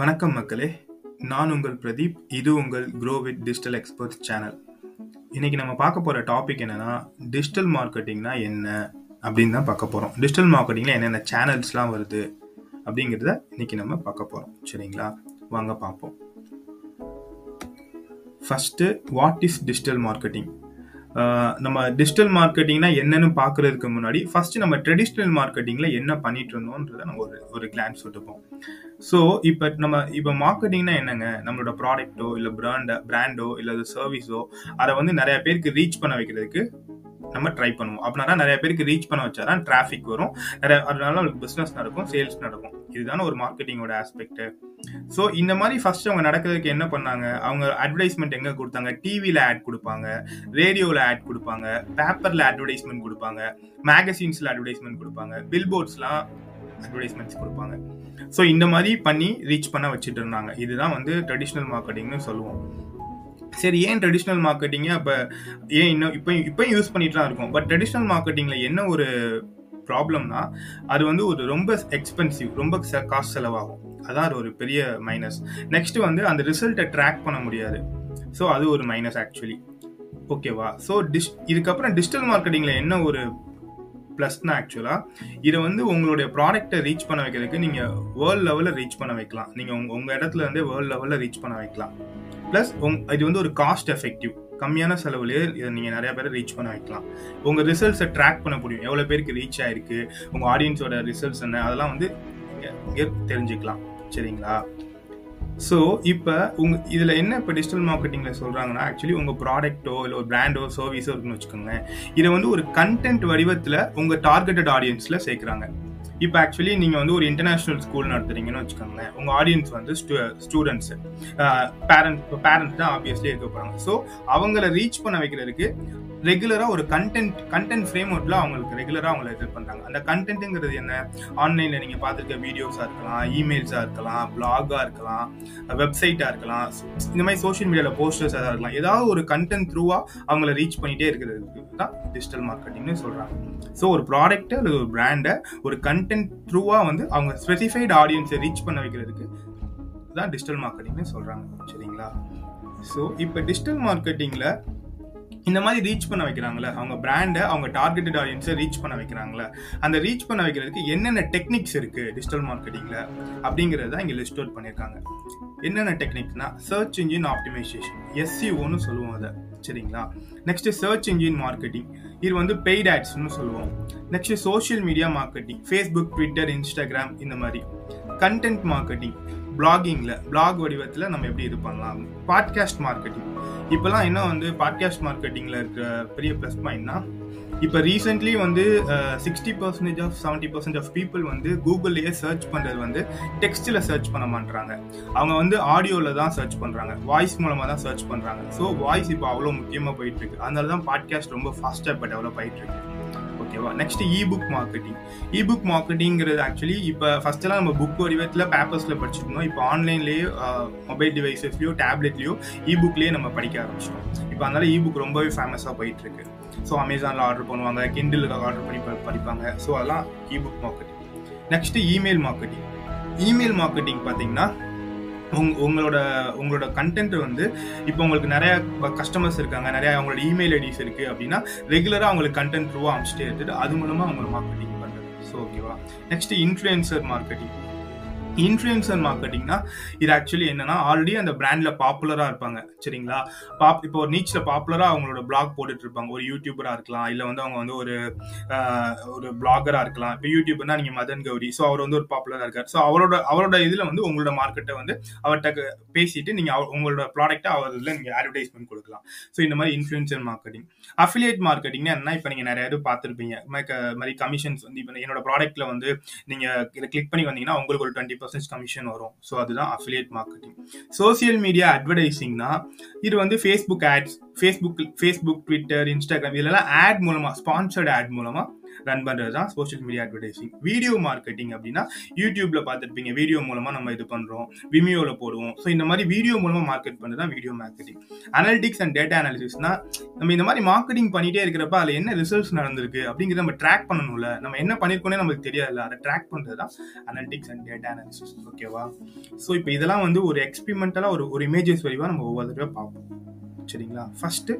வணக்கம் மக்களே, நான் உங்கள் பிரதீப். இது உங்கள் Grow with Digital Experts channel. இன்னைக்கு நம்ம பார்க்க போகிற டாபிக் என்னன்னா, டிஜிட்டல் மார்க்கெட்டிங்னா என்ன அப்படின்னு தான் பார்க்க போகிறோம். டிஜிட்டல் மார்க்கெட்டிங்கில் என்னென்ன சேனல்ஸ்லாம் வருது அப்படிங்கிறத இன்னைக்கு நம்ம பார்க்க போகிறோம். சரிங்களா, வாங்க பார்ப்போம். First, what is digital marketing? நம்ம டிஜிட்டல் மார்க்கெட்டிங்னா என்னன்னு பார்க்குறதுக்கு முன்னாடி ஃபஸ்ட்டு நம்ம ட்ரெடிஷ்னல் மார்க்கெட்டிங்கில் என்ன பண்ணிட்டு இருந்தோன்றதை நம்ம ஒரு கிளான்ஸ் விட்டுப்போம். ஸோ இப்போ மார்க்கெட்டிங்னா என்னங்க, நம்மளோட ப்ராடக்டோ இல்லை பிராண்டோ இல்லை சர்வீஸோ அதை வந்து நிறைய பேருக்கு ரீச் பண்ண வைக்கிறதுக்கு நம்ம ட்ரை பண்ணுவோம். அப்படின்னா நிறைய பேருக்கு ரீச் பண்ண வச்சாதான் டிராஃபிக் வரும், நிறைய அதனால அவங்களுக்கு பிஸ்னஸ் நடக்கும், சேல்ஸ் நடக்கும். இதுதான ஒரு மார்க்கெட்டிங்கோட ஆஸ்பெக்ட். ஸோ இந்த மாதிரி ஃபர்ஸ்ட் அவங்க நடக்கிறதுக்கு என்ன பண்ணாங்க, அவங்க அட்வர்டைஸ்மெண்ட் எங்கே கொடுத்தாங்க? டிவியில் ஆட் கொடுப்பாங்க, ரேடியோவில் ஆட் கொடுப்பாங்க, பேப்பரில் அட்வர்டைஸ்மெண்ட் கொடுப்பாங்க, மேகசின்ஸில் அட்வர்டைஸ்மெண்ட் கொடுப்பாங்க, பில்போர்ட்ஸ்லாம் அட்வர்டைஸ்மெண்ட்ஸ் கொடுப்பாங்க. ஸோ இந்த மாதிரி பண்ணி ரீச் பண்ண வச்சுட்டு இருந்தாங்க. இதுதான் வந்து ட்ரெடிஷ்னல் மார்க்கெட்டிங்னு சொல்லுவோம். சரி, ஏன் ட்ரெடிஷ்னல் மார்க்கெட்டிங்கே அப்போ ஏன் இன்னும் இப்போ யூஸ் பண்ணிட்டுலாம் இருக்கும்? பட் ட்ரெடிஷ்னல் மார்க்கெட்டிங்கில் என்ன ஒரு ப்ராப்ளம்னா, அது வந்து ஒரு ரொம்ப எக்ஸ்பென்சிவ், ரொம்ப காசு செலவாகும். அதான் அது ஒரு பெரிய மைனஸ். நெக்ஸ்ட் வந்து அந்த ரிசல்ட்டை ட்ராக் பண்ண முடியாது. ஸோ அது ஒரு மைனஸ் ஆக்சுவலி. ஓகேவா? ஸோ இதுக்கப்புறம் டிஜிட்டல் மார்க்கெட்டிங்கில் என்ன ஒரு ப்ளஸ்னா, ஆக்சுவலாக இதை வந்து உங்களுடைய ப்ராடக்டை ரீச் பண்ண வைக்கிறதுக்கு நீங்கள் வேர்ல்டு லெவலில் ரீச் பண்ண வைக்கலாம். நீங்கள் உங்கள் இடத்துல வந்து வேர்ல்டு லெவலில் ரீச் பண்ண வைக்கலாம். ப்ளஸ் இது வந்து ஒரு காஸ்ட் எஃபெக்டிவ், கம்மியான செலவுலேயே இதை நீங்கள் நிறையா பேரை ரீச் பண்ண வைக்கலாம். உங்கள் ரிசல்ட்ஸை ட்ராக் பண்ண முடியும். எவ்வளோ பேருக்கு ரீச் ஆகிருக்கு, உங்கள் ஆடியன்ஸோட ரிசல்ட்ஸ் என்ன, அதெல்லாம் வந்து இங்கே தெரிஞ்சுக்கலாம். சரிங்களா? ஸோ இப்போ இதில் என்ன இப்போ டிஜிட்டல் மார்க்கெட்டிங்கில் சொல்கிறாங்கன்னா, ஆக்சுவலி உங்கள் ப்ராடக்ட்டோ இல்லை ஒரு பிராண்டோ சர்வீஸோ இருக்குன்னு வச்சுக்கோங்க, இதை வந்து ஒரு கண்டென்ட் வடிவத்தில் உங்கள் டார்கெட்டட் ஆடியன்ஸில் சேர்க்குறாங்க. இப்போ ஆக்சுவலி நீங்கள் வந்து ஒரு இன்டர்நேஷ்னல் ஸ்கூல் நடத்துறீங்கன்னு வச்சுக்கோங்களேன். உங்கள் ஆடியன்ஸ் வந்து ஸ்டூடெண்ட்ஸு, பேரண்ட்ஸ் தான் ஆப்வியஸ்லி இருக்க போகிறாங்க. ஸோ அவங்கள ரீச் பண்ண வைக்கிறதுக்கு ரெகுலராக ஒரு கண்டென்ட் ஃப்ரேம் ஒர்க்கில் அவங்களுக்கு ரெகுலராக அவங்கள இது பண்ணுறாங்க. அந்த கண்டென்ட்டுங்கிறது என்ன? ஆன்லைனில் நீங்கள் பார்த்துருக்க வீடியோஸாக இருக்கலாம், இமெயில்ஸாக இருக்கலாம், பிளாகாக இருக்கலாம், வெப்சைட்டாக இருக்கலாம், இந்த மாதிரி சோஷியல் மீடியாவில் போஸ்டர்ஸ் எதாவது இருக்கலாம். ஏதாவது ஒரு கண்டென்ட் த்ரூவாக அவங்கள ரீச் பண்ணிகிட்டே இருக்கிறதுக்கு தான் டிஜிட்டல் மார்க்கெட்டிங்னு சொல்கிறாங்க. ஸோ ஒரு ப்ராடக்ட்டு அல்லது ஒரு பிராண்டை ஒரு கண்டென்ட் த்ரூவாக வந்து அவங்க ஸ்பெசிஃபைடு ஆடியன்ஸை ரீச் பண்ண வைக்கிறதுக்கு தான் டிஜிட்டல் மார்க்கெட்டிங்னு சொல்கிறாங்க. சரிங்களா? ஸோ இப்போ டிஜிட்டல் மார்க்கெட்டிங்கில் இந்த மாதிரி ரீச் பண்ண வைக்கிறாங்களே, அவங்க பிராண்டை அவங்க டார்கெட்டட் ஆடியன்ஸை ரீச் பண்ண வைக்கிறாங்களே, அந்த ரீச் பண்ண வைக்கிறதுக்கு என்னென்ன டெக்னிக்ஸ் இருக்குது டிஜிட்டல் மார்க்கெட்டிங்கில் அப்படிங்கிறது தான் இங்கே லிஸ்ட் அவுட் பண்ணியிருக்காங்க. என்னென்ன டெக்னிக்னா, சர்ச் இன்ஜின் ஆப்டிமைசேஷன், SEOன்னு சொல்லுவோம் அதை. சரிங்களா? நெக்ஸ்ட் சர்ச் இன்ஜின் மார்க்கெட்டிங், இது வந்து பெய்ட் ஆட்ஸ்ன்னு சொல்லுவோம். Next social media marketing, Facebook, Twitter, Instagram, இந்த மாதிரி. கண்டென்ட் மார்க்கெட்டிங், பிளாகிங்கில் பிளாக் வடிவத்தில் நம்ம எப்படி இது பண்ணலாம். பாட்காஸ்ட் மார்க்கெட்டிங், இப்போலாம் என்ன வந்து பாட்காஸ்ட் மார்க்கெட்டிங்கில் இருக்கிற பெரிய ப்ளஸ் பாயிண்ட்னா, இப்போ ரீசெண்ட்லி வந்து 60% to 70% ஆஃப் பீப்புள் வந்து கூகுள்லேயே சர்ச் பண்ணுறது வந்து டெக்ஸ்ட்டில் சர்ச் பண்ண மாட்டுறாங்க. அவங்க வந்து ஆடியோவில் தான் சர்ச் பண்ணுறாங்க, வாய்ஸ் மூலமாக தான் சர்ச் பண்ணுறாங்க. ஸோ வாய்ஸ் இப்போ அவ்வளோ முக்கியமாக போயிட்டுருக்கு. அதனால தான் பாட்காஸ்ட் ரொம்ப ஃபாஸ்ட்டாக இப்போ டெவலப் ஆகிட்டுருக்கு. ஓகேவா? Next ebook marketing. இபுக் மார்க்கெட்டிங்கிறது ஆக்சுவலி இப்போ ஃபர்ஸ்ட்டெல்லாம் நம்ம புக் வடிவத்தில் பேப்பர்ஸில் படிச்சுக்கணும். இப்போ ஆன்லைன்லேயே மொபைல் டிவைஸஸ்லையோ டேப்லெட்லையோ இபுக்லேயே நம்ம படிக்க ஆரம்பிச்சிட்டோம். இப்போ அதனால இபுக் ரொம்பவே ஃபேமஸாக போயிட்டுருக்கு. ஸோ அமேசானில் ஆர்டர் பண்ணுவாங்க, கிண்டில் ஆர்டர் பண்ணி படிப்பாங்க. ஸோ அதெல்லாம் ebook marketing. Next email marketing. Email marketing பார்த்தீங்கன்னா, உங்களோட கண்டென்ட் வந்து இப்போ உங்களுக்கு நிறையா கஸ்டமர்ஸ் இருக்காங்க, நிறையா அவங்களோட இமெயில் ஐடிஸ் இருக்குது அப்படின்னா ரெகுலராக அவங்களுக்கு கண்டென்ட் த்ரூவாக அனுப்பிச்சிட்டே எடுத்துட்டு அது மூலமாக அவங்களோட மார்க்கெட்டிங் பண்ணுறது. ஸோ ஓகேவா? Next influencer marketing. இன்ஃப்ளூயன்சர் மார்க்கெட்டிங்னா இது ஆக்சுவலி என்னன்னா, ஆல்ரெடி அந்த பிராண்டில் பாப்புலராக இருப்பாங்க. சரிங்களா? இப்போ ஒரு நீச்சில் பாப்புலராக அவங்களோட பிளாக் போட்டுட்டு இருப்பாங்க. ஒரு யூடியூபராக இருக்கலாம், இல்லை வந்து அவங்க வந்து ஒரு பிளாகராக இருக்கலாம். இப்போ யூடியூப்னா நீங்கள் மதன் கௌரி, ஸோ அவர் வந்து ஒரு பாப்புலராக இருக்கார். ஸோ அவரோட இதில் வந்து உங்களோட மார்க்கெட்டை வந்து அவர்கிட்ட பேசிட்டு நீங்கள் உங்களோட ப்ராடக்ட்டை அவர் இதில் நீங்கள் அட்வர்டைஸ்மெண்ட் கொடுக்கலாம். ஸோ இந்த மாதிரி இன்ஃப்ளூயன்சர் மார்க்கெட்டிங். அஃபிலியேட் மார்க்கெட்டிங்னா என்ன, இப்போ நீங்கள் நிறைய பேர் பார்த்துருப்பீங்க மாதிரி கமிஷன்ஸ் வந்து இப்போ என்னோட ப்ராடக்ட்டில் வந்து நீங்கள் இதை கிளிக் பண்ணி வந்தீங்கன்னா உங்களுக்கு ஒரு 20% கமிஷன் வரும். ஸோ அதுதான் அஃபிலியேட் மார்க்கெட்டிங். சோசியல் மீடியா அட்வர்டைசிங்னா இது வந்து Facebook ads, Facebook, Twitter, Instagram, இதெல்லாம் ஆட் மூலமாக, ஸ்பான்சர்டு ஆட் மூலமாக ரன் பண்ணுறது தான் social media advertising. Video marketing அப்படின்னா யூடியூப்ல பார்த்துருப்பீங்க, வீடியோ மூலமாக நம்ம இது பண்ணுறோம், விமியோவில் போடுவோம். ஸோ இந்த மாதிரி வீடியோ மூலமாக மார்க்கெட் பண்ணுறது தான் video marketing. Analytics and data அனாலிசிஸ்னா நம்ம இந்த மாதிரி மார்க்கெட்டிங் பண்ணிகிட்டே இருக்கிறப்ப அதில் என்ன ரிசல்ட்ஸ் நடந்திருக்கு அப்படிங்கிறத நம்ம ட்ராக் பண்ணணும்ல, நம்ம என்ன பண்ணியிருக்கோன்னே நமக்கு தெரியாதுல்ல, அதை ட்ராக் பண்ணுறது தான் அனலிட்டிக்ஸ் அண்ட் டேட்டா அனாலிசிஸ். ஓகேவா? ஸோ இப்போ இதெல்லாம் வந்து ஒரு எக்ஸ்பிரிமெண்டலாக ஒரு இமேஜஸ் வழியாக நம்ம ஒவ்வொரு தடவை பார்ப்போம். சரிங்களா? First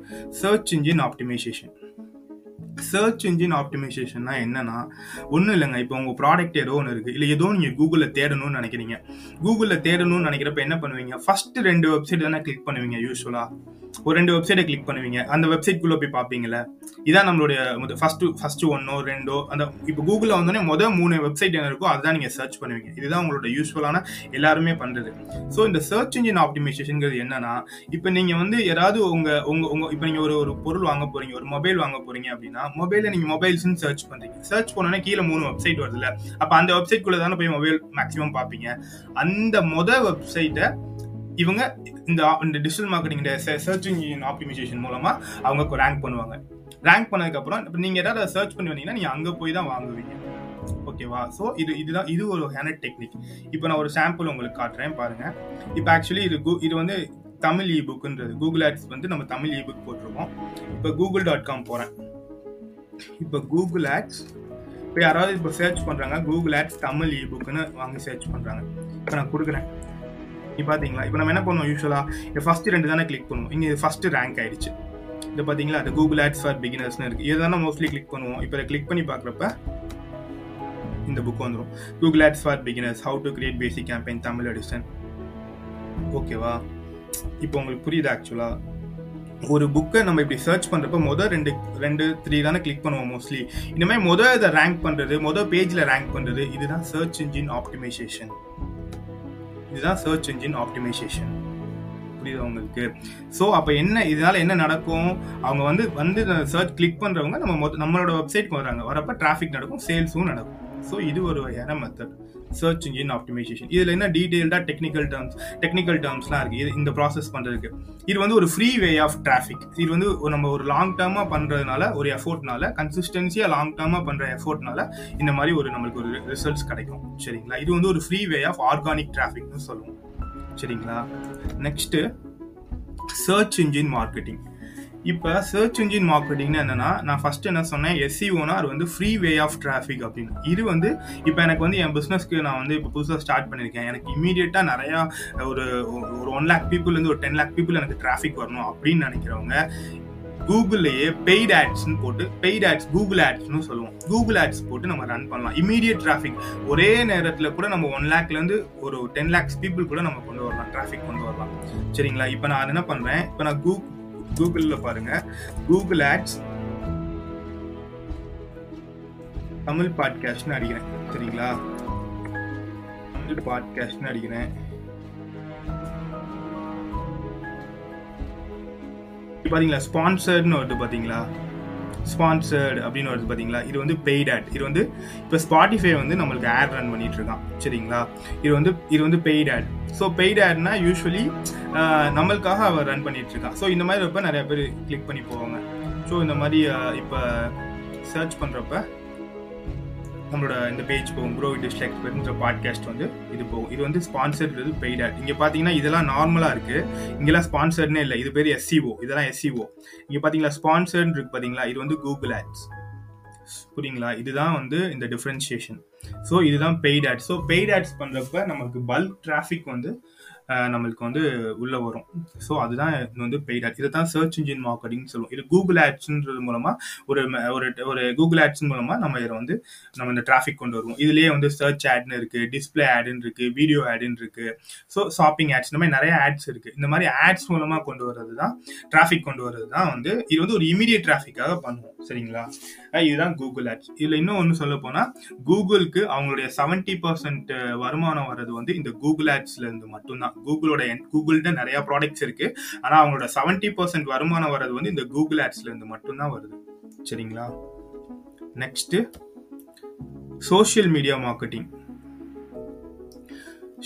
search engine optimisation. Search engine ஆப்டிமைசேஷன்னா என்னன்னா ஒன்றும் இல்லைங்க, இப்போ உங்கள் ப்ராடக்ட் ஏதோ ஒன்று இருக்குது இல்லை, ஏதோ நீங்கள் கூகுளில் தேடணும்னு நினைக்கிறீங்க. கூகுளில் தேடணும்னு நினைக்கிறப்ப என்ன பண்ணுவீங்க? ஃபஸ்ட்டு 2 வெப்சைட் தானே கிளிக் பண்ணுவீங்க யூஸ்வலாக. ஒரு 2 வெப்சைட்டை கிளிக் பண்ணுவீங்க, அந்த வெப்சைட்குள்ளே போய் பார்ப்பீங்களே. இதான் நம்மளுடைய ஃபஸ்ட்டு 1-2 அந்த இப்போ கூகுளில் வந்தோடனே மொதல் 3 வெப்சைட் என்ன இருக்கோ அதுதான் நீங்கள் சர்ச் பண்ணுவீங்க. இதுதான் உங்களோட யூஸ்ஃபுல்லான எல்லாருமே பண்ணுறது. ஸோ இந்த சர்ச் இன்ஜின் ஆப்டிமைசேஷனுங்கிறது என்னன்னா, இப்போ நீங்கள் வந்து ஏதாவது உங்கள் உங்கள் உங்கள் இப்போ நீங்கள் ஒரு பொருள் வாங்க போகிறீங்க, ஒரு மொபைல் வாங்க போகிறீங்க அப்படின்னா மொபைலில் நீங்கள் மொபைல்ஸ்ன்னு சர்ச் பண்ணுறீங்க. சர்ச் பண்ணோன்னே கீழே 3 வெப்சைட் வருதுல்ல, அப்போ அந்த வெப்சைட்குள்ளே தானே போய் மொபைல் மேக்ஸிமம் பார்ப்பீங்க. அந்த மொதல் வெப்சைட்டை இவங்க இந்த digital marketing search engine optimisation மூலமாக அவங்க ரேங்க் பண்ணுவாங்க. ரேங்க் பண்ணதுக்கப்புறம் இப்போ நீங்கள் ஏதாவது சர்ச் பண்ணி வந்தீங்கன்னா நீங்கள் அங்கே போய் தான் வாங்குவீங்க. ஓகேவா? ஸோ இதுதான் ஒரு ஹேண்ட் டெக்னிக். இப்போ நான் ஒரு சாம்பிள் உங்களுக்கு காட்டுறேன் பாருங்கள். இப்போ ஆக்சுவலி இது வந்து தமிழ் இபுக்குன்றது கூகுள் ஆட்ஸ் வந்து நம்ம தமிழ் இபுக் போட்டிருக்கோம். இப்போ google.com போகிறேன். இப்போ கூகுள் ஆட்ஸ் இப்போ யாராவது இப்போ சர்ச் பண்ணுறாங்க, கூகுள் ஆட்ஸ் தமிழ் இபுக்குன்னு வாங்கி சர்ச் பண்ணுறாங்க. இப்போ நான் கொடுக்குறேன், இப்போ பார்த்தீங்களா? இப்போ நம்ம என்ன பண்ணுவோம் யூஸ்வலாக, இந்த ஃபஸ்ட்டு 2 தானே கிளிக் பண்ணுவோம். இங்கே ஃபஸ்ட்டு ரேங்க் ஆகிடுச்சு. இது பார்த்தீங்களா, அது கூகுள் ஆட்ஸ் ஃபார் பிகினர்ஸ்னு இருக்குது. இது தானே மோஸ்ட்லி கிளிக் பண்ணுவோம். இப்போ இதை கிளிக் பண்ணி பார்க்குறப்ப இந்த புக் வந்துடும், Google ads for beginners, how to create basic campaign Tamil edition. ஓகேவா? இப்போ உங்களுக்கு புரியுது. ஆக்சுவலாக ஒரு புக்கை நம்ம இப்படி சர்ச் பண்ணுறப்ப மொதல் 2-3 தானே கிளிக் பண்ணுவோம் மோஸ்ட்லி. இந்த மாதிரி மொதல் இதை ரேங்க் பண்ணுறது, மொதல் பேஜில் ரேங்க் பண்ணுறது, இதுதான் சர்ச் இன்ஜின் ஆப்டிமைசேஷன். இதுதான் சர்ச் இன்ஜின் ஆப்டிமைசேஷன். புரியுது உங்களுக்கு? ஸோ அப்போ என்ன இதனால என்ன நடக்கும்? அவங்க வந்து சர்ச் கிளிக் பண்ணுறவங்க நம்மளோட வெப்சைட்க்கு வர்றாங்க. வரப்போ டிராஃபிக் நடக்கும், சேல்ஸும் நடக்கும். ஸோ இது ஒரு வகையான மெத்தட் சர்ச் இன்ஜின் ஆப்டிமைசேஷன். இதில் என்ன டீட்டெயில்டாக டெக்னிக்கல் டேர்ம்ஸ்லாம் இருக்குது. இது இந்த ப்ராசஸ் பண்ணுறதுக்கு இது வந்து ஒரு ஃப்ரீ வே ஆஃப் டிராஃபிக். இது வந்து நம்ம ஒரு லாங் டேர்மாக பண்ணுறதுனால, ஒரு எஃபோர்ட்னால, கன்சிஸ்டன்சியாக லாங் டேர்மாக பண்ணுற எஃபோர்ட்னால இந்த மாதிரி நம்மளுக்கு ஒரு ரிசல்ட்ஸ் கிடைக்கும். சரிங்களா? இது வந்து ஒரு ஃப்ரீ வே ஆஃப் ஆர்கானிக் டிராஃபிக்னு சொல்லுவோம். சரிங்களா? Next search engine marketing. இப்போ சர்ச் இன்ஜின் மார்க்கெட்டிங்னா என்னென்னா, நான் ஃபஸ்ட்டு என்ன சொன்னேன், SEOனா அது வந்து ஃப்ரீ வே ஆஃப் டிராஃபிக் அப்படின்னு. இது வந்து இப்போ எனக்கு என் பிஸ்னஸ்க்கு நான் இப்போ புதுசாக ஸ்டார்ட் பண்ணியிருக்கேன். எனக்கு இமீடியட்டாக நிறையா ஒரு 1 lakh பீப்புள்லேருந்து ஒரு 10 lakh பீப்புள் எனக்கு டிராஃபிக் வரணும் அப்படின்னு நினைக்கிறவங்க கூகுள்லேயே பெய்ட் ஆட்ஸ்ன்னு போட்டு, பெய்ட் ஆட்ஸ் கூகுள் ஆட்ஸ்னு சொல்லுவோம், கூகுள் ஆட்ஸ் போட்டு நம்ம ரன் பண்ணலாம். இமீடியட் டிராஃபிக் ஒரே நேரத்தில் கூட நம்ம 1 lakh-லேருந்து ஒரு 10 lakhs பீப்புள் கூட நம்ம கொண்டு வரலாம், டிராஃபிக் கொண்டு வரலாம். சரிங்களா? இப்போ நான் என்ன பண்ணுறேன், இப்போ நான் கூகுள்ல பாருங்க, கூகுள் ஆட்ஸ் தமிழ் பாட்காஸ்ட்னு அடிக்கிறேன். சரிங்களா? தமிழ் பாட்காஸ்ட்னு அடிக்கிறேன். பாத்தீங்களா ஸ்பான்சர்ட்னு வருது, பாத்தீங்களா ஸ்பான்சர்டு அப்படின்னு வருது, பார்த்தீங்களா? இது வந்து பெய்ட் ஆட். இது வந்து இப்போ ஸ்பாட்டிஃபை வந்து நம்மளுக்கு ஆட் ரன் பண்ணிட்டு இருக்கான். சரிங்களா? இது வந்து பெய்ட் ஆட். ஸோ பெய்ட் ஆட்னா யூஸ்வலி நம்மளுக்காக அவர் ரன் பண்ணிட்டு இருக்கான். ஸோ இந்த மாதிரி இப்போ நிறைய பேர் கிளிக் பண்ணி போவாங்க. ஸோ இந்த மாதிரி இப்போ சர்ச் பண்ணுறப்ப நம்மளோட இந்த பேஜ் போகும், Growth Digital Experts பாட்காஸ்ட் வந்து இது போகும். இது வந்து ஸ்பான்சர்ங்கிறது பெய்ட் ஆட். இங்கே பார்த்தீங்கன்னா இதெல்லாம் நார்மலாக இருக்குது, இங்கெல்லாம் ஸ்பான்சர்னே இல்லை. இது பேர் SEO, இதெல்லாம் SEO. இங்கே பார்த்தீங்களா ஸ்பான்சர்னு இருக்குது, பார்த்தீங்களா? இது வந்து கூகுள் ஆட்ஸ். புரியுங்களா? இதுதான் வந்து இந்த டிஃப்ரென்ஷியேஷன். ஸோ இதுதான் paid ads. So paid ads பண்ணுறப்ப நமக்கு பல்க் டிராஃபிக் வந்து நம்மளுக்கு வந்து உள்ளே வரும். ஸோ அதுதான் இது வந்து பெய்ட் ஆட்ஸ். இதை தான் சர்ச் இன்ஜின் மார்க்கெட்டிங்னு சொல்லுவோம். இது கூகுள் ஆட்ஸ்ன்றது மூலமாக ஒரு கூகுள் ஆட்ஸ் மூலமாக நம்ம இதை வந்து நம்ம இந்த டிராஃபிக் கொண்டு வருவோம். இதுலேயே வந்து சர்ச் ஆட்னு இருக்குது, டிஸ்பிளே ஆடுன்னு இருக்குது, வீடியோ ஆடுன்னு இருக்குது, ஸோ ஷாப்பிங் ஆட்ஸ், இந்த மாதிரி நிறைய ஆட்ஸ் இருக்குது. இந்த மாதிரி ஆட்ஸ் மூலமாக கொண்டு வர்றது தான் டிராஃபிக் கொண்டு வர்றது தான் வந்து இது வந்து ஒரு இமீடியட் டிராஃபிக்காக பண்ணுவோம். சரிங்களா? இதுதான் கூகுள் ஆட்ஸ். இதில் இன்னும் ஒன்று சொல்ல போனால் கூகுளுக்கு அவங்களுடைய 70% வருமானம் வர்றது வந்து இந்த கூகுள் ஆட்ஸ்லேருந்து மட்டும்தான். கூகுள்கிட்ட நிறைய ப்ராடக்ட்ஸ் இருக்கு, ஆனா அவங்களோட 70% வருமானம் வரது வந்து இந்த கூகுள் ஆட்ஸ்ல இருந்து மட்டும் தான் வருது. சரிங்களா? Next social media marketing.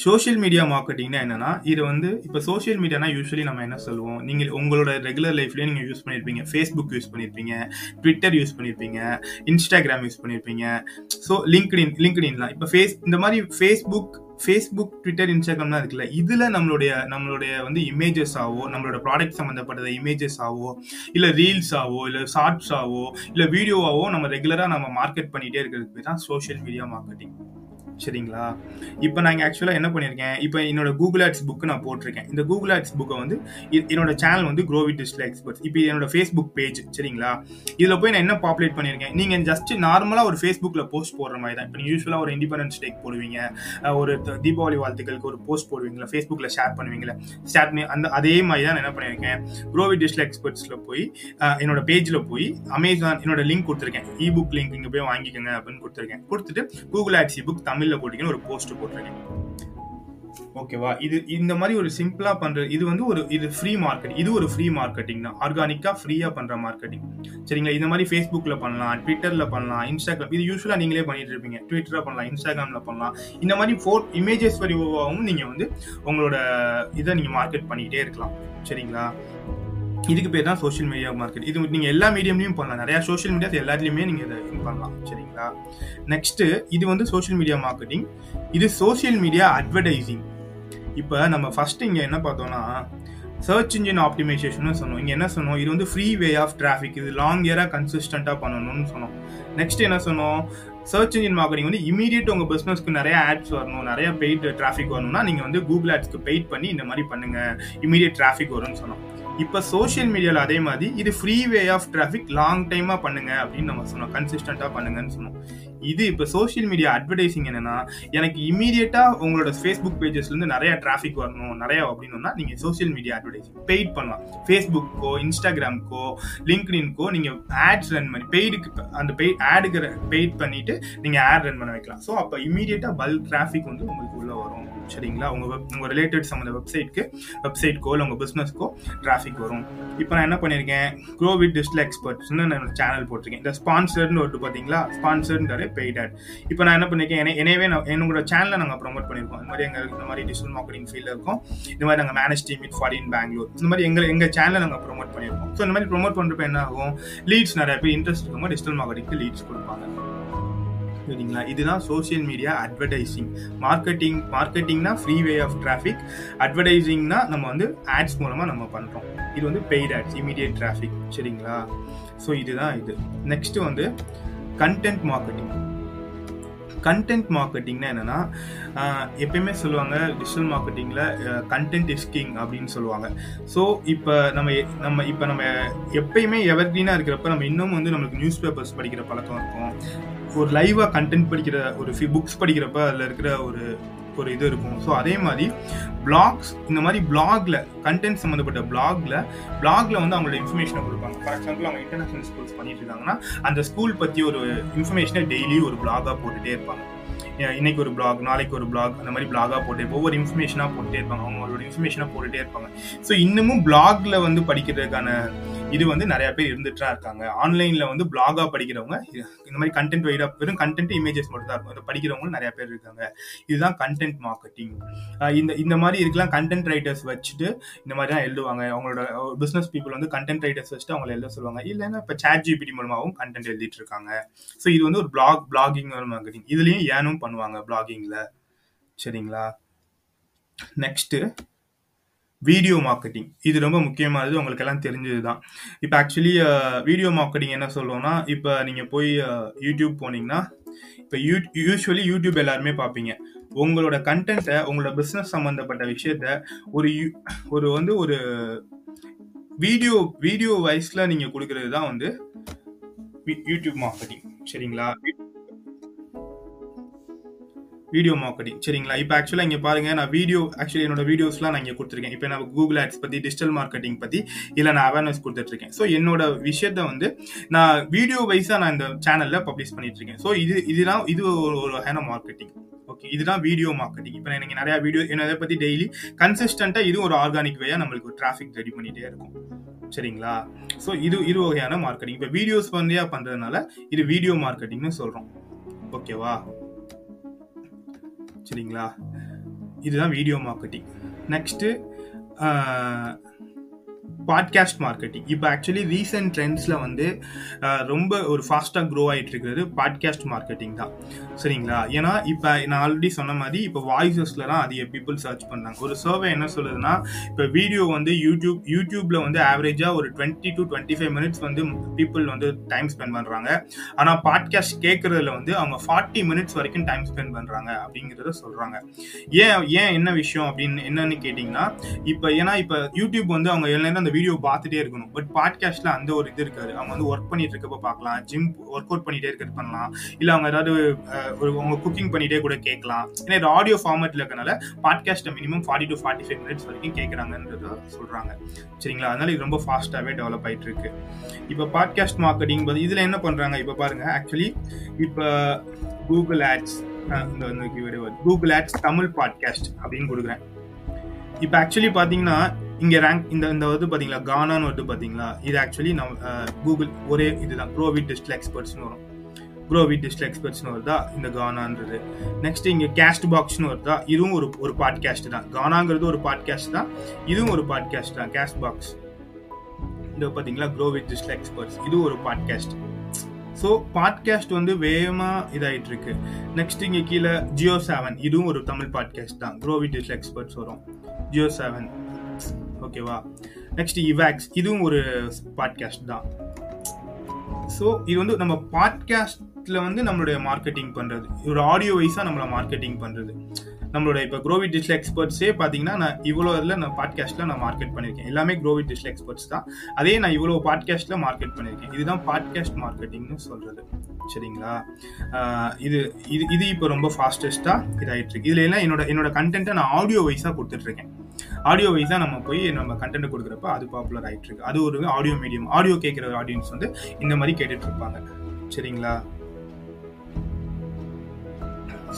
Social media மார்க்கெட்டிங்னா என்னென்னா, இது வந்து இப்போ சோஷியல் மீடியானா யூஸ்வலி நம்ம என்ன சொல்லுவோம், நீங்கள் உங்களோட ரெகுலர் லைஃப்லேயே நீங்கள் யூஸ் பண்ணியிருப்பீங்க. ஃபேஸ்புக் யூஸ் பண்ணியிருப்பீங்க, ட்விட்டர் யூஸ் பண்ணியிருப்பீங்க, இன்ஸ்டாகிராம் யூஸ் பண்ணியிருப்பீங்க, ஸோ லிங்க்டின்லாம் இப்போ இந்த மாதிரி ஃபேஸ்புக் ட்விட்டர் இன்ஸ்டாகிராம்லாம் இருக்குல்ல, இதில் நம்மளுடைய வந்து இமேஜஸ் ஆவோ, நம்மளோட ப்ராடக்ட் சம்மந்தப்பட்டது இமேஜஸ் ஆவோ, இல்லை ரீல்ஸ் ஆவோ, இல்லை ஷார்ட்ஸ் ஆவோ, இல்லை வீடியோவாவோ நம்ம ரெகுலராக நம்ம மார்க்கெட் பண்ணிகிட்டே இருக்கிறதுக்கு தான் சோஷியல் மீடியா மார்க்கெட்டிங். சரிங்களா? இப்போ நான் ஆக்சுவலாக என்ன பண்ணியிருக்கேன், இப்போ என்னோட கூகுள் ஆட்ஸ் புக்கு நான் போட்டிருக்கேன். இந்த கூகுள் ஆட்ஸ் புக்கை வந்து என்னோட சேனல் வந்து Growth Digital Experts. இப்போ என்னோட ஃபேஸ்புக் பேஜ், சரிங்களா, இதில் போய் நான் என்ன பாப்புலேட் பண்ணியிருக்கேன், நீங்கள் ஜஸ்ட் நார்மலாக ஒரு ஃபேஸ்புக்கில் போஸ்ட் போடுற மாதிரி தான். இப்போ நீங்கள் யூஸ்வலாக ஒரு இண்டிபெண்டன்ஸ் டேக்கு போடுவீங்க, ஒரு தீபாவளி வாழ்த்துக்களுக்கு ஒரு போஸ்ட் போடுவீங்களா, ஃபேஸ்புக்கில் ஷேர் பண்ணுவீங்களா, ஷேர் பண்ணி அந்த அதே மாதிரி தான் நான் என்ன பண்ணியிருக்கேன், Growth Digital Expertsல போய் என்னோட பேஜில் போய் அமேசான் என்னோட லிங்க் கொடுத்துருக்கேன், இ புக் லிங்க் இங்கே போய் வாங்கிக்கோங்க அப்படின்னு கொடுத்துருக்கேன். கொடுத்துட்டு Google ads ebook Tamil போட்டீங்கன்னு ஒரு போஸ்ட் போட்டிருக்கேன். ஓகேவா? இது இந்த மாதிரி ஒரு சிம்பிளா பண்ற, இது வந்து ஒரு ஃப்ரீ மார்க்கெட், இது ஒரு ஃப்ரீ மார்க்கெட்டிங் தான், ஆர்கானிக்கா ஃப்ரீயா பண்ற மார்க்கெட்டிங். சரிங்களா? இந்த மாதிரி ஃபேஸ்புக்ல பண்ணலாம், ட்விட்டர்ல பண்ணலாம், இன்ஸ்டாகிராம், இது யூஸ்வலா நீங்களே பண்ணிட்டு இருப்பீங்க, ட்விட்டர்ல பண்ணலாம், இன்ஸ்டாகிராம்ல பண்ணலாம். இந்த மாதிரி இமேஜஸ் வரிவாகவும் நீங்க வந்து உங்களோட இதை நீங்க மார்க்கெட் பண்ணிக்கிட்டே இருக்கலாம். சரிங்களா? இதுக்கு பேர் தான் சோஷியல் மீடியா மார்க்கெட். இது நீங்கள் எல்லா மீடியம்லையும் பண்ணலாம், நிறையா சோஷியல் மீடியாஸ் எல்லாத்துலேயுமே நீங்கள் இதை பண்ணலாம். சரிங்களா? நெக்ஸ்ட்டு, இது வந்து சோஷியல் மீடியா மார்க்கெட்டிங், இது சோஷியல் மீடியா அட்வர்டைசிங். இப்போ நம்ம ஃபஸ்ட்டு இங்கே என்ன பார்த்தோன்னா, சர்ச் இன்ஜின் ஆப்டிமைசேஷன் சொன்னோம். இங்கே என்ன சொன்னோம், இது வந்து ஃப்ரீ வே ஆஃப் டிராஃபிக், இது லாங் இயராக கன்சிஸ்டண்ட்டாக பண்ணணும்னு சொன்னோம். நெக்ஸ்ட் என்ன சொன்னோம், சர்ச் இன்ஜின் மார்க்கெட்டிங் வந்து இமீடியட் உங்கள் பிஸ்னஸ்க்கு நிறையா ஆட்ஸ் வரணும், நிறையா பெய்ட் டிராஃபிக் வரணும்னா நீங்கள் வந்து கூகுள் ஆட்ஸ்க்கு பெய்ட் பண்ணி இந்த மாதிரி பண்ணுங்கள், இமீடியட் டிராஃபிக் வரும்னு சொன்னோம். இப்போ சோஷியல் மீடியாவில் அதே மாதிரி இது free way of traffic, long டைமாக பண்ணுங்க அப்படின்னு நம்ம சொன்னோம், கன்சிஸ்டண்ட்டாக பண்ணுங்கன்னு சொன்னோம். இது இப்போ சோஷியல் மீடியா அட்வர்டைசிங் என்னன்னா, எனக்கு இமீடியட்டாக உங்களோட ஃபேஸ்புக் பேஜஸ்லேருந்து நிறையா டிராஃபிக் வரணும், நிறையா அப்படின்னா நீங்கள் சோஷியல் மீடியா அட்வர்டைசிங் பெய்ட் பண்ணலாம். ஃபேஸ்புக்கோ, இன்ஸ்டாகிராம்க்கோ, லிங்க்டின்கோ நீங்கள் ஆட்ஸ் ரன் பண்ணி பெய்டுக்கு அந்த ஆடுக்கு பெய்ட் பண்ணிவிட்டு நீங்கள் ஆட் ரன் பண்ண வைக்கலாம். ஸோ அப்போ இமீடியட்டாக பல்க் டிராஃபிக் வந்து உங்களுக்கு உள்ளே வரும். சரிங்களா? உங்கள் ரிலேட்டட் சம்மந்த வெப்சைட்க்கோ இல்லை உங்கள் பிஸ்னஸ்க்கோ டிராஃபிக் வரும். இப்போ நான் என்ன பண்ணியிருக்கேன், Growth Digital Expertsன்னு நான் சேனல் போட்டிருக்கேன். இந்த ஸ்பான்சர்னு ஒரு பார்த்தீங்களா, ஸ்பான்சர்ன்றது பெய்ட் ஆட். இப்போ நான் என்ன பண்ணியிருக்கேன், என்னோட சேனலை நாங்கள் ப்ரொமோட் பண்ணியிருக்கோம். இந்த மாதிரி எங்கள் இந்த மாதிரி டிஜிட்டல் மார்க்கெட்டிங் ஃபீல்டில் இருக்கோம், இந்த மாதிரி நாங்கள் manage team with foreign Bangalore, இந்த மாதிரி எங்கள் சேனலை நாங்கள் ப்ரொமோட் பண்ணியிருக்கோம். ஸோ இந்த மாதிரி ப்ரொமோட் பண்ணுறப்ப என்ன ஆகும், லீட்ஸ் நிறைய பேர் இன்ட்ரெஸ்ட் இருக்கும்போது டிஜிட்டல் மார்க்கெட்டிங்க்கு லீட்ஸ் கொடுப்பாங்க. சரிங்களா? இதுதான் சோஷியல் மீடியா அட்வர்டைசிங். மார்க்கெட்டிங்னா ஃப்ரீ வே ஆஃப் டிராஃபிக், அட்வர்டைசிங்னா நம்ம வந்து ஆட்ஸ் மூலமாக நம்ம பண்ணுறோம். இது வந்து பெய்ட் ஆட்ஸ், இமீடியட் டிராஃபிக். சரிங்களா? ஸோ இதுதான் இது. நெக்ஸ்ட்டு வந்து கண்டென்ட் மார்க்கெட்டிங். கண்டென்ட் மார்க்கெட்டிங்னா என்னென்னா, எப்பயுமே சொல்லுவாங்க டிஜிட்டல் மார்க்கெட்டிங்கில் கண்டென்ட் இஸ் கிங் அப்படின்னு சொல்லுவாங்க. ஸோ இப்போ நம்ம எப்பயுமே எவர்க்ரீனாக இருக்கிறப்ப நம்ம இன்னும் வந்து நம்மளுக்கு நியூஸ் பேப்பர்ஸ் படிக்கிற பழக்கம் இருக்கும், ஒரு லைவாக கண்டென்ட் படிக்கிற ஒரு புக்ஸ் படிக்கிறப்ப அதில் இருக்கிற ஒரு இது இருக்கும். ஸோ அதே மாதிரி பிளாக்ஸ், இந்த மாதிரி பிளாகில் கண்டென்ட் சம்மந்தப்பட்ட பிளாகில் வந்து அவங்களோட இன்ஃபர்மேஷனை கொடுப்பாங்க. ஃபார் எக்ஸாம்பிள், அவங்க இன்டர்நேஷனல் ஸ்கூல்ஸ் பண்ணிட்டு இருக்காங்கன்னா அந்த ஸ்கூல் பற்றி ஒரு இன்ஃபர்மேஷனை டெய்லி ஒரு பிளாகாக போட்டுகிட்டே இருப்பாங்க. இன்னைக்கு ஒரு பிளாக், நாளைக்கு ஒரு பிளாக், அந்த மாதிரி பிளாகாக போட்டு ஒவ்வொரு இன்ஃபர்மேஷனாக போட்டுகிட்டே இருப்பாங்க, அவங்களோட இன்ஃபர்மேஷனாக போட்டுகிட்டே இருப்பாங்க. ஸோ இன்னமும் பிளாகில் வந்து படிக்கிறதுக்கான இது வந்து நிறையா பேர் இருந்துகிட்டா இருக்காங்க. ஆன்லைனில் வந்து பிளாகாக படிக்கிறவங்க, இந்த மாதிரி கண்டென்ட் வைடாக வெறும் கண்டென்ட் இமேஜஸ் மட்டும் தான் இருக்கும், அதை படிக்கிறவங்களும் நிறையா பேர் இருக்காங்க. இதுதான் கண்டென்ட் மார்க்கெட்டிங். இந்த மாதிரி இருக்கலாம், கண்டென்ட் ரைட்டர்ஸ் வச்சுட்டு இந்த மாதிரி தான் எழுதுவாங்க. அவங்களோட பிஸ்னஸ் பீப்புள் வந்து கண்டென்ட் ரைட்டர்ஸ் வச்சுட்டு அவங்கள எழுத சொல்லுவாங்க. இல்லைன்னா இப்போ ChatGPT மூலமாகவும் கண்டென்ட் எழுதிட்டு இருக்காங்க. ஸோ இது வந்து ஒரு பிளாகிங் மார்க்கெட்டிங், இதுலேயும் ஏனும் பண்ணுவாங்க பிளாகிங்கில். சரிங்களா? Next video marketing. இது ரொம்ப முக்கியமானது, உங்களுக்கு எல்லாம் தெரிஞ்சது தான். இப்போ ஆக்சுவலி வீடியோ மார்க்கெட்டிங் என்ன சொல்கிறோன்னா, இப்போ நீங்கள் போய் யூடியூப் போனீங்கன்னா, இப்போ யூஸ்வலி யூடியூப் எல்லாருமே பார்ப்பீங்க. உங்களோட கண்டென்ட்டை, உங்களோட பிஸ்னஸ் சம்மந்தப்பட்ட விஷயத்த ஒரு வீடியோ வைஸில் நீங்கள் கொடுக்கறது தான் வந்து யூடியூப் மார்க்கெட்டிங். சரிங்களா? Video marketing. சரிங்களா? இப்போ ஆக்சுவலாக இங்கே பாருங்கள், நான் என்னோட வீடியோஸ்லாம் நான் இங்கே கொடுத்துருக்கேன். இப்போ நான் கூகுள் ஆட்ஸ் பற்றி, டிஜிட்டல் மார்க்கெட்டிங் பற்றி இல்லை நான் அவேர்னஸ் கொடுத்துட்ருக்கேன். ஸோ என்னோட விஷயத்தை வந்து நான் வீடியோ வைஸாக நான் இந்த சேனலில் பப்ளிஷ் பண்ணிட்டுருக்கேன். ஸோ இது ஒரு வகையான மார்க்கெட்டிங். ஓகே, இதுதான் வீடியோ மார்க்கெட்டிங். இப்போ எனக்கு நிறையா வீடியோ என்ன அதை பற்றி டெய்லி கன்சிஸ்டண்ட்டாக இதுவும் ஒரு ஆர்கானிக் வேயாக நம்மளுக்கு ஒரு டிராஃபிக் ரெடி பண்ணிகிட்டே இருக்கும். சரிங்களா? ஸோ இது வகையான மார்க்கெட்டிங். இப்போ வீடியோஸ் பண்ணியாக பண்ணுறதுனால இது வீடியோ மார்க்கெட்டிங்னு சொல்கிறோம். ஓகேவா? சரிங்களா? இதுதான் வீடியோ மார்க்கெட்டிங். Next podcast marketing. இப்போ ஆக்சுவலி ரீசன்ட் ட்ரெண்ட்ஸில் வந்து ரொம்ப ஒரு ஃபாஸ்ட்டாக க்ரோ ஆகிட்டு இருக்கிறது பாட்காஸ்ட் மார்க்கெட்டிங் தான், சரிங்களா? ஏன்னா இப்போ நான் ஆல்ரெடி சொன்ன மாதிரி இப்போ வாய்ஸஸில் தான் அதிக பீப்புள் சர்ச் பண்ணாங்க. ஒரு சர்வே என்ன சொல்லுதுன்னா, இப்போ வீடியோ வந்து யூடியூப்பில் வந்து ஆவரேஜாக ஒரு 20 to 25 minutes வந்து பீப்புள் வந்து டைம் ஸ்பெண்ட் பண்ணுறாங்க. ஆனால் பாட்காஸ்ட் கேட்குறதுல வந்து அவங்க 40 minutes வரைக்கும் டைம் ஸ்பெண்ட் பண்ணுறாங்க அப்படிங்கிறத சொல்கிறாங்க. ஏன் என்ன விஷயம் அப்படின்னு என்னன்னு கேட்டிங்கன்னா, இப்போ யூடியூப் வந்து அவங்க எல்லாரும் அந்த வீடியோ பார்த்துட்டே இருக்கணும். பட் பாட்காஸ்ட்ல அந்த ஒரு இது இருக்காது. அவங்க வந்து ஒர்க் பண்ணிட்டு இருக்கப்ப பார்க்கலாம், ஜிம் ஒர்க் அவுட் பண்ணிட்டே இருக்கிறது பண்ணலாம், இல்லை அவங்க ஏதாவது அவங்க குக்கிங் பண்ணிட்டே கூட கேட்கலாம். ஏன்னா இது ஆடியோ ஃபார்மேட்ல இருக்கனால பாட்காஸ்ட்டை மினிமம் 40 to 45 minutes வரைக்கும் கேட்குறாங்கன்றத சொல்றாங்க, சரிங்களா? அதனால இது ரொம்ப ஃபாஸ்ட்டாகவே டெவலப் ஆகிட்டு இருக்கு. இப்போ பாட்காஸ்ட் மார்க்கெட்டிங் இதில் என்ன பண்றாங்க இப்போ பாருங்க, ஆக்சுவலி இப்போ Google ads, Google ads Tamil podcast அப்படின்னு கொடுக்குறேன். இப்போ ஆக்சுவலி பார்த்தீங்கன்னா இங்கே ரேங்க் இந்த வந்து பார்த்தீங்களா, கானான்னு வந்து பார்த்தீங்களா, இது ஆக்சுவலி நம்ம கூகுள் ஒரே இதுதான் க்ரோவிட் டிஜிட்டல் எக்ஸ்பர்ட்ஸ்னு வரும். க்ரோவிட் டிஜிட்டல் எக்ஸ்பர்ட்ஸ்னு வருதா இந்த கானான்றது. நெக்ஸ்ட் இங்கே கேஸ்ட்பாக்ஸ்னு வருதா, இதுவும் ஒரு பாட்காஸ்ட் தான். கானாங்கிறது ஒரு பாட்காஸ்ட் தான், இதுவும் ஒரு பாட்காஸ்ட் தான். கேஸ்ட்பாக்ஸ் இந்த பார்த்தீங்களா, க்ரோவிட் டிஜிட்டல் எக்ஸ்பர்ட்ஸ், இதுவும் ஒரு பாட்காஸ்ட். ஸோ பாட்காஸ்ட் வந்து வேகமாக இதாகிட்டு இருக்கு. நெக்ஸ்ட் இங்கே கீழே Jio 7, இதுவும் ஒரு தமிழ் பாட்காஸ்ட் தான். க்ரோவிட் டிஜிட்டல் எக்ஸ்பர்ட்ஸ் வரும் Jio 7, ஓகேவா? நெக்ஸ்ட் இவாக்ஸ், இதுவும் ஒரு பாட்காஸ்ட் தான். ஸோ இது வந்து நம்ம பாட்காஸ்ட்ல வந்து நம்மளுடைய மார்க்கெட்டிங் பண்றது, ஒரு ஆடியோ வைஸாக நம்மளை மார்க்கெட்டிங் பண்றது. நம்மளோட இப்போ க்ரோவிட் டிஜிட்டல் எக்ஸ்பர்ட்ஸே பார்த்தீங்கன்னா, நான் இவ்வளோ இதில் நான் பாட்காஸ்ட்டில் நான் மார்க்கெட் பண்ணியிருக்கேன். எல்லாமே க்ரோவிட் டிஜிட்டல் எக்ஸ்பர்ட்ஸ் தான். அதே நான் இவ்வளோ பாட்காஸ்ட்டில் மார்க்கெட் பண்ணியிருக்கேன். இதுதான் பாட்காஸ்ட் மார்க்கெட்டிங்னு சொல்கிறது, சரிங்களா? இது இது இது இப்போ ரொம்ப ஃபாஸ்டஸ்ட்டாக இதாகிட்டு இருக்கு. இதில் எல்லாம் என்னோட கண்டென்ட்டை நான் ஆடியோ வைஸாக கொடுத்துட்ருக்கேன். ஆடியோ வைஸாக நம்ம போய் நம்ம கண்டென்ட் கொடுக்குறப்ப அது பாப்புலர் ஆகிட்டு இருக்கு. அது ஒரு ஆடியோ மீடியம். ஆடியோ கேட்குற ஆடியன்ஸ் வந்து இந்த மாதிரி கேட்டுட்டு இருப்பாங்க, சரிங்களா?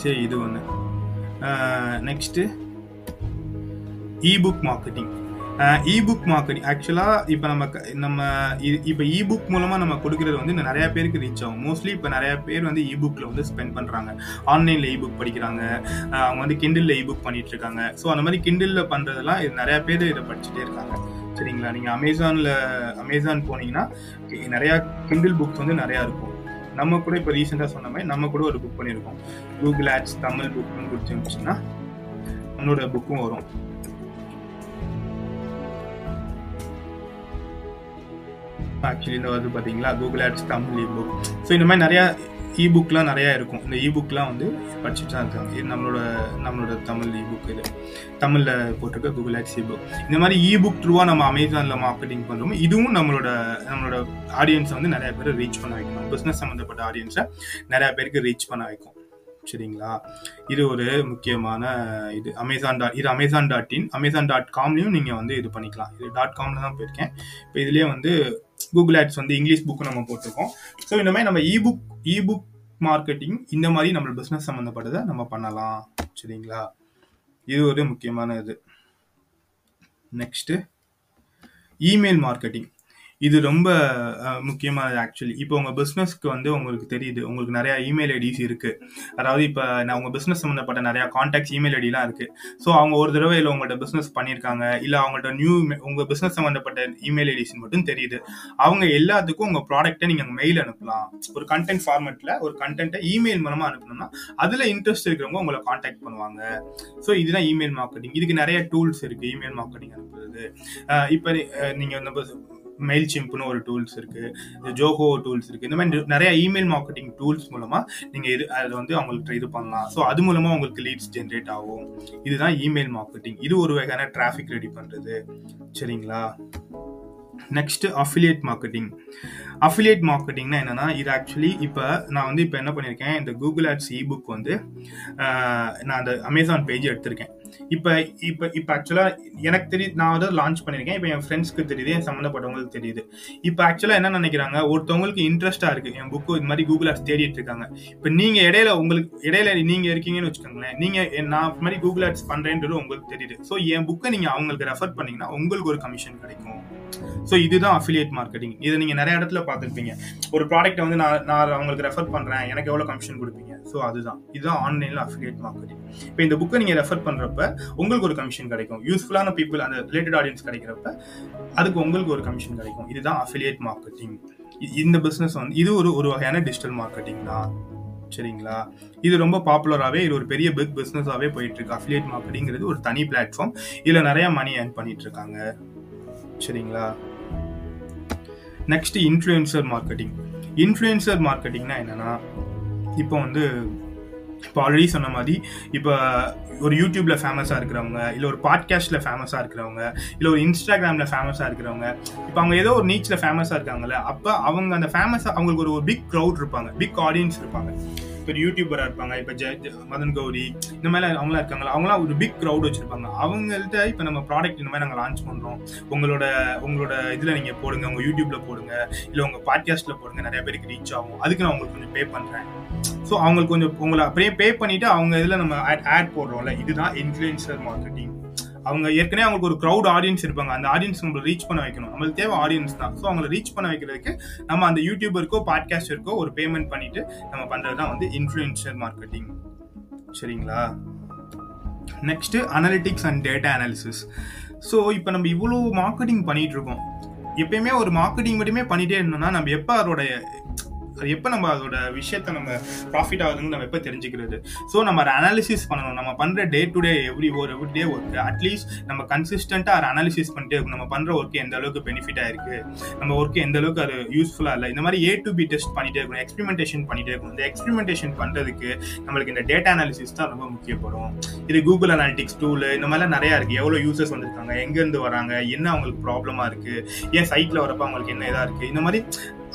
சரி, இது ஒன்று. Next ebook marketing. Ebook marketing ஆக்சுவலாக இப்போ நம்ம இப்போ இபுக் மூலமாக நம்ம கொடுக்குறது வந்து நிறையா பேருக்கு ரீச் ஆகும். மோஸ்ட்லி இப்போ நிறையா பேர் வந்து இபுக்கில் வந்து ஸ்பெண்ட் பண்ணுறாங்க. ஆன்லைனில் இபுக் படிக்கிறாங்க, அவங்க வந்து கிண்டிலில் இபுக் பண்ணிட்டு இருக்காங்க. ஸோ அந்த மாதிரி கிண்டிலில் பண்ணுறதெல்லாம் இது நிறையா பேர் இதை படிச்சுட்டே இருக்காங்க, சரிங்களா? நீங்கள் அமேசான் போனீங்கன்னா நிறையா கிண்டில் புக்ஸ் வந்து நிறையா இருக்கும். நம்ம கூட இப்போ ரீசெண்டாக சொன்ன மாதிரி நம்ம கூட ஒரு புக் பண்ணியிருக்கோம். கூகுள் ஆட்ஸ் தமிழ் புக்னு கொடுத்துருந்துச்சுன்னா நம்மளோட புக்கும் வரும். ஆக்சுவலி இந்த வந்து பார்த்தீங்களா Google ads Tamil ebook. So இந்த மாதிரி நிறையா இபுக்லாம் நிறையா இருக்கும். இந்த இபுக்லாம் வந்து படிச்சுட்டு தான் இருக்காங்க. இது நம்மளோட தமிழ் இபுக், இது தமிழில் போட்டிருக்க கூகுள் ஆட்ஸ் இபுக். இந்த மாதிரி இபுக் த்ரூவாக நம்ம அமேசானில் மார்க்கெட்டிங் பண்ணுறோமோ, இதுவும் நம்மளோட ஆடியன்ஸை வந்து நிறையா பேரை ரீச் பண்ண வைக்கும். பிஸ்னஸ் சம்மந்தப்பட்ட ஆடியன்ஸை நிறையா பேருக்கு ரீச் பண்ண வைக்கும், சரிங்களா? இது ஒரு முக்கியமான இது. இது Amazon.in, Amazon.comலையும் நீங்கள் வந்து இது பண்ணிக்கலாம். இது .comல தான் போயிருக்கேன். இப்போ இதுலேயே வந்து கூகுள் ஆட்ஸ் வந்து இங்கிலீஷ் புக்கு நம்ம போட்டிருக்கோம். ஸோ இந்த மாதிரி நம்ம இபுக் மார்க்கெட்டிங் இந்த மாதிரி நம்ம பிஸ்னஸ் சம்மந்தப்பட்டதை நம்ம பண்ணலாம், சரிங்களா? இது ஒரு முக்கியமான இது. Next email marketing. இது ரொம்ப முக்கியமானது. ஆக்சுவலி இப்போ உங்கள் பிஸ்னஸ்க்கு வந்து உங்களுக்கு தெரியுது, உங்களுக்கு நிறையா இமெயில் ஐடிஸ் இருக்குது. அதாவது இப்போ உங்கள் பிஸ்னஸ் சம்மந்தப்பட்ட நிறையா காண்டாக்ட்ஸ் இமெயில் ஐடிலாம் இருக்குது. ஸோ அவங்க ஒரு தடவை இல்லை உங்கள்கிட்ட பிஸ்னஸ் பண்ணியிருக்காங்க, இல்லை அவங்கள்ட்ட உங்கள் பிஸ்னஸ் சம்மந்தப்பட்ட இமெயில் ஐடிஸ்ன்னு மட்டும் தெரியுது. அவங்க எல்லாத்துக்கும் உங்கள் ப்ராடக்ட்டை நீங்கள் மெயில் அனுப்பலாம். ஒரு கண்டென்ட் ஃபார்மேட்டில் ஒரு கண்டென்ட்டை இமெயில் மூலமாக அனுப்பணும்னா அதில் இன்ட்ரெஸ்ட் இருக்கிறவங்க உங்களை காண்டாக்ட் பண்ணுவாங்க. ஸோ இதுதான் இமெயில் மார்க்கெட்டிங். இதுக்கு நிறைய டூல்ஸ் இருக்குது இமெயில் மார்க்கெட்டிங் அனுப்புறது. இப்போ நீங்கள் இந்த மெயில் சிம்ப்னு ஒரு டூல்ஸ் இருக்குது, ஜோஹோ டூல்ஸ் இருக்குது. இந்த மாதிரி நிறையா இமெயில் மார்க்கெட்டிங் டூல்ஸ் மூலமாக நீங்கள் அதை வந்து அவங்கள்ட்ட இது பண்ணலாம். ஸோ அது மூலமாக உங்களுக்கு லீட்ஸ் ஜென்ரேட் ஆகும். இதுதான் இமெயில் மார்க்கெட்டிங். இது ஒரு வகையான டிராஃபிக் ரெடி பண்ணுறது, சரிங்களா? Next affiliate marketing. அஃபிலியேட் மார்க்கெட்டிங்னா என்னென்னா, இது ஆக்சுவலி இப்போ நான் என்ன பண்ணியிருக்கேன், இந்த கூகுள் ஆட்ஸ் இபுக் வந்து நான் அந்த அமேசான் பேஜ் எடுத்திருக்கேன். இப்போ ஆக்சுவலாக எனக்கு தெரியுது, நான் அதாவது லான்ச் பண்ணியிருக்கேன். இப்போ என் ஃப்ரெண்ட்ஸ்க்கு தெரியுது, என் சம்மந்தப்பட்டவங்களுக்கு தெரியுது. இப்போ ஆக்சுவலாக என்ன நினைக்கிறாங்க, ஒருத்தவங்களுக்கு இன்ட்ரெஸ்ட்டாக இருக்குது என் புக்கு, இது மாதிரி கூகுள் ஆட்ஸ் தேடிட்டு இருக்காங்க. இப்போ நீங்கள் இடையில நீங்கள் இருக்கீங்கன்னு வச்சுக்கோங்களேன். நீங்கள் நான் இது மாதிரி கூகுள் ஆட்ஸ் பண்ணுறேன்றது உங்களுக்கு தெரியுது. ஸோ என் புக்கை நீங்கள் அவங்களுக்கு ரெஃபர் பண்ணிங்கன்னா உங்களுக்கு ஒரு கமிஷன் கிடைக்கும். ஸோ இதுதான் அஃபிலியேட் மார்க்கெட்டிங். இதை நீங்கள் நிறைய இடத்துல பார்த்துருப்பீங்க. ஒரு ப்ராடக்ட்டை வந்து நான் அவங்களுக்கு ரெஃபர் பண்ணுறேன், எனக்கு எவ்வளோ கமிஷன் கொடுப்பீங்க. ஸோ அதுதான், இதுதான் ஆன்லைனில் அஃபிலியேட் மார்க்கெட்டிங். இப்போ இந்த புக்கை நீங்கள் ரெஃபர் பண்ணுறப்ப உங்களுக்கு ஒரு கமிஷன் கிடைக்கும், யூஸ்ஃபுல்லான பீப்புள் அந்த ரிலேட்டட் ஆடியன்ஸ் கிடைக்கிறப்ப அதுக்கு உங்களுக்கு ஒரு கமிஷன் கிடைக்கும். இதுதான் அஃபிலியேட் மார்க்கெட்டிங். இந்த பிஸ்னஸ் வந்து இது ஒரு வகையான டிஜிட்டல் மார்க்கெட்டிங் தான், சரிங்களா? இது ரொம்ப பாப்புலராகவே, இது ஒரு பெரிய பிக் பிஸ்னஸாகவே போயிட்டு இருக்கு. அஃபிலியேட் மார்க்கெட்டிங்கிறது ஒரு தனி பிளாட்ஃபார்ம், இதில் நிறையா மணி ஏர்ன் பண்ணிட்டு இருக்காங்க, சரிங்களா? Next, influencer marketing. இன்ஃப்ளூயன்சர் மார்க்கெட்டிங்னா என்னன்னா, இப்போ வந்து இப்போ ஆல்ரெடி சொன்ன மாதிரி, இப்போ ஒரு யூடியூப்ல ஃபேமஸாக இருக்கிறவங்க, இல்லை ஒரு பாட்காஸ்ட்ல ஃபேமஸாக இருக்கிறவங்க, இல்லை ஒரு இன்ஸ்டாகிராம்ல ஃபேமஸாக இருக்கிறவங்க, இப்போ அவங்க ஏதோ ஒரு நீச்சில் ஃபேமஸாக இருக்காங்கல்ல, அப்போ அவங்க அந்த ஃபேமஸாக அவங்களுக்கு ஒரு பிக் க்ரௌட் இருப்பாங்க, பிக் ஆடியன்ஸ் இருப்பாங்க. இப்போ யூடியூபராக இருப்பாங்க, இப்போ ஜெய் மதன் கௌரி இந்த மாதிரி அவங்களாம் இருக்காங்களா, அவங்களாம் ஒரு பிக் க்ரௌட் வச்சுருப்பாங்க. அவங்கள்ட்ட இப்போ நம்ம ப்ராடக்ட் இந்த மாதிரி நாங்கள் லான்ச் பண்ணுறோம், உங்களோட இதில் நீங்கள் போடுங்க, உங்கள் யூடியூப்பில் போடுங்க, இல்லை உங்கள் பாட்காஸ்ட்டில் போடுங்க, நிறைய பேருக்கு ரீச் ஆகும், அதுக்கு நான் உங்களுக்கு கொஞ்சம் பே பண்ணுறேன். ஸோ அவங்களுக்கு கொஞ்சம் உங்களை அப்படியே பே பண்ணிவிட்டு அவங்க இதில் நம்ம ஆட் போடுறோம்ல, இதுதான் இன்ஃப்ளூயன்சர் மார்க்கெட்டிங். அவங்க ஏற்கனவே அவங்களுக்கு ஒரு க்ரௌட் ஆடியன்ஸ் இருப்பாங்க, அந்த ஆடியன்ஸ் நம்மளை ரீச் பண்ண வைக்கணும், நம்மளுக்கு தேவை ஆடியன்ஸ் தான். ஸோ அவங்களை ரீச் பண்ண வைக்கிறதுக்கு நம்ம அந்த யூடியூபருக்கோ பாட்காஸ்டருக்கோ ஒரு பேமெண்ட் பண்ணிட்டு நம்ம பண்ணுறது தான் வந்து இன்ஃப்ளூயன்சர் மார்க்கெட்டிங், சரிங்களா? Next, analytics and data analysis. So இப்போ நம்ம இவ்வளோ மார்க்கெட்டிங் பண்ணிகிட்டு இருக்கோம். எப்பயுமே ஒரு மார்க்கெட்டிங் மட்டுமே பண்ணிகிட்டே இருந்தோம்னா நம்ம எப்போ அதோடைய அது எப்போ நம்ம அதோட விஷயத்தை நம்ம ப்ராஃபிட் ஆகுதுன்னு நம்ம எப்போ தெரிஞ்சுக்கிறது? ஸோ நம்ம அதை அனாலிசிஸ் பண்ணணும். நம்ம பண்ணுற day to day every day work at least நம்ம கன்சிஸ்டண்ட்டாக அதை அனாலிசிஸ் பண்ணிட்டே இருக்கும். நம்ம பண்ணுற ஒர்க்கு எந்த அளவுக்கு பெனிஃபிட் ஆயிருக்கு, நம்ம ஒர்க்கு எந்த அளவுக்கு அது யூஸ்ஃபுல்லாக இல்லை, இந்த மாதிரி ஏ டு பி டெஸ்ட் பண்ணிட்டே இருக்கணும், எக்ஸ்பெரிமெண்டேஷன் பண்ணிட்டே இருக்கணும். இந்த எக்ஸ்பெரிமெண்டேஷன் பண்ணுறதுக்கு நம்மளுக்கு இந்த டேட்டா அனாலிசிஸ் தான் ரொம்ப முக்கியப்படும். இது கூகுள் அனாலிட்டிக்ஸ் டூலு இந்த மாதிரிலாம் நிறையா இருக்குது. எவ்வளோ யூசர்ஸ் வந்திருக்காங்க, எங்கேருந்து வராங்க, என்ன அவங்களுக்கு ப்ராப்ளமாக இருக்குது, ஏன் சைட்டில் வரப்போ அவங்களுக்கு என்ன இதாக இருக்குது, இந்த மாதிரி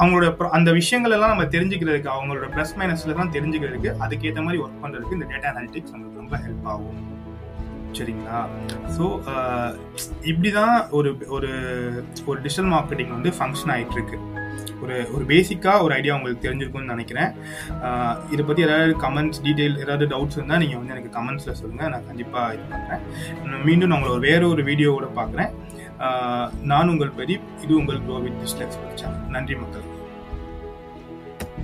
அவங்களோட அந்த விஷயங்கள் எல்லாம் நம்ம தெரிஞ்சுக்கிறதுக்கு, அவங்களோட ப்ளஸ் மைனஸ்ல தான் தெரிஞ்சுக்கிறதுக்கு, அதுக்கேற்ற மாதிரி ஒர்க் பண்ணுறதுக்கு இந்த டேட்டா அனாலிட்டிக்ஸ் நம்மளுக்கு ரொம்ப ஹெல்ப் ஆகும், சரிங்களா? ஸோ இப்படிதான் ஒரு ஒரு ஒரு டிஜிட்டல் மார்க்கெட்டிங் வந்து ஃபங்க்ஷன் ஆகிட்டு இருக்கு. ஒரு ஒரு பேசிக்காக ஒரு ஐடியா உங்களுக்கு தெரிஞ்சிருக்கும்னு நினைக்கிறேன். இதை பற்றி ஏதாவது கமெண்ட்ஸ், டீட்டெயில் ஏதாவது டவுட்ஸ் இருந்தால் நீங்கள் வந்து எனக்கு கமெண்ட்ஸில் சொல்லுங்கள், நான் கண்டிப்பாக இது பண்ணுறேன். மீண்டும் நான் உங்களை வேற ஒரு வீடியோவோட பார்க்குறேன். நான் உங்கள் பிரதீப், இது உங்கள் Growth Digital Experts. நன்றி மக்கள்.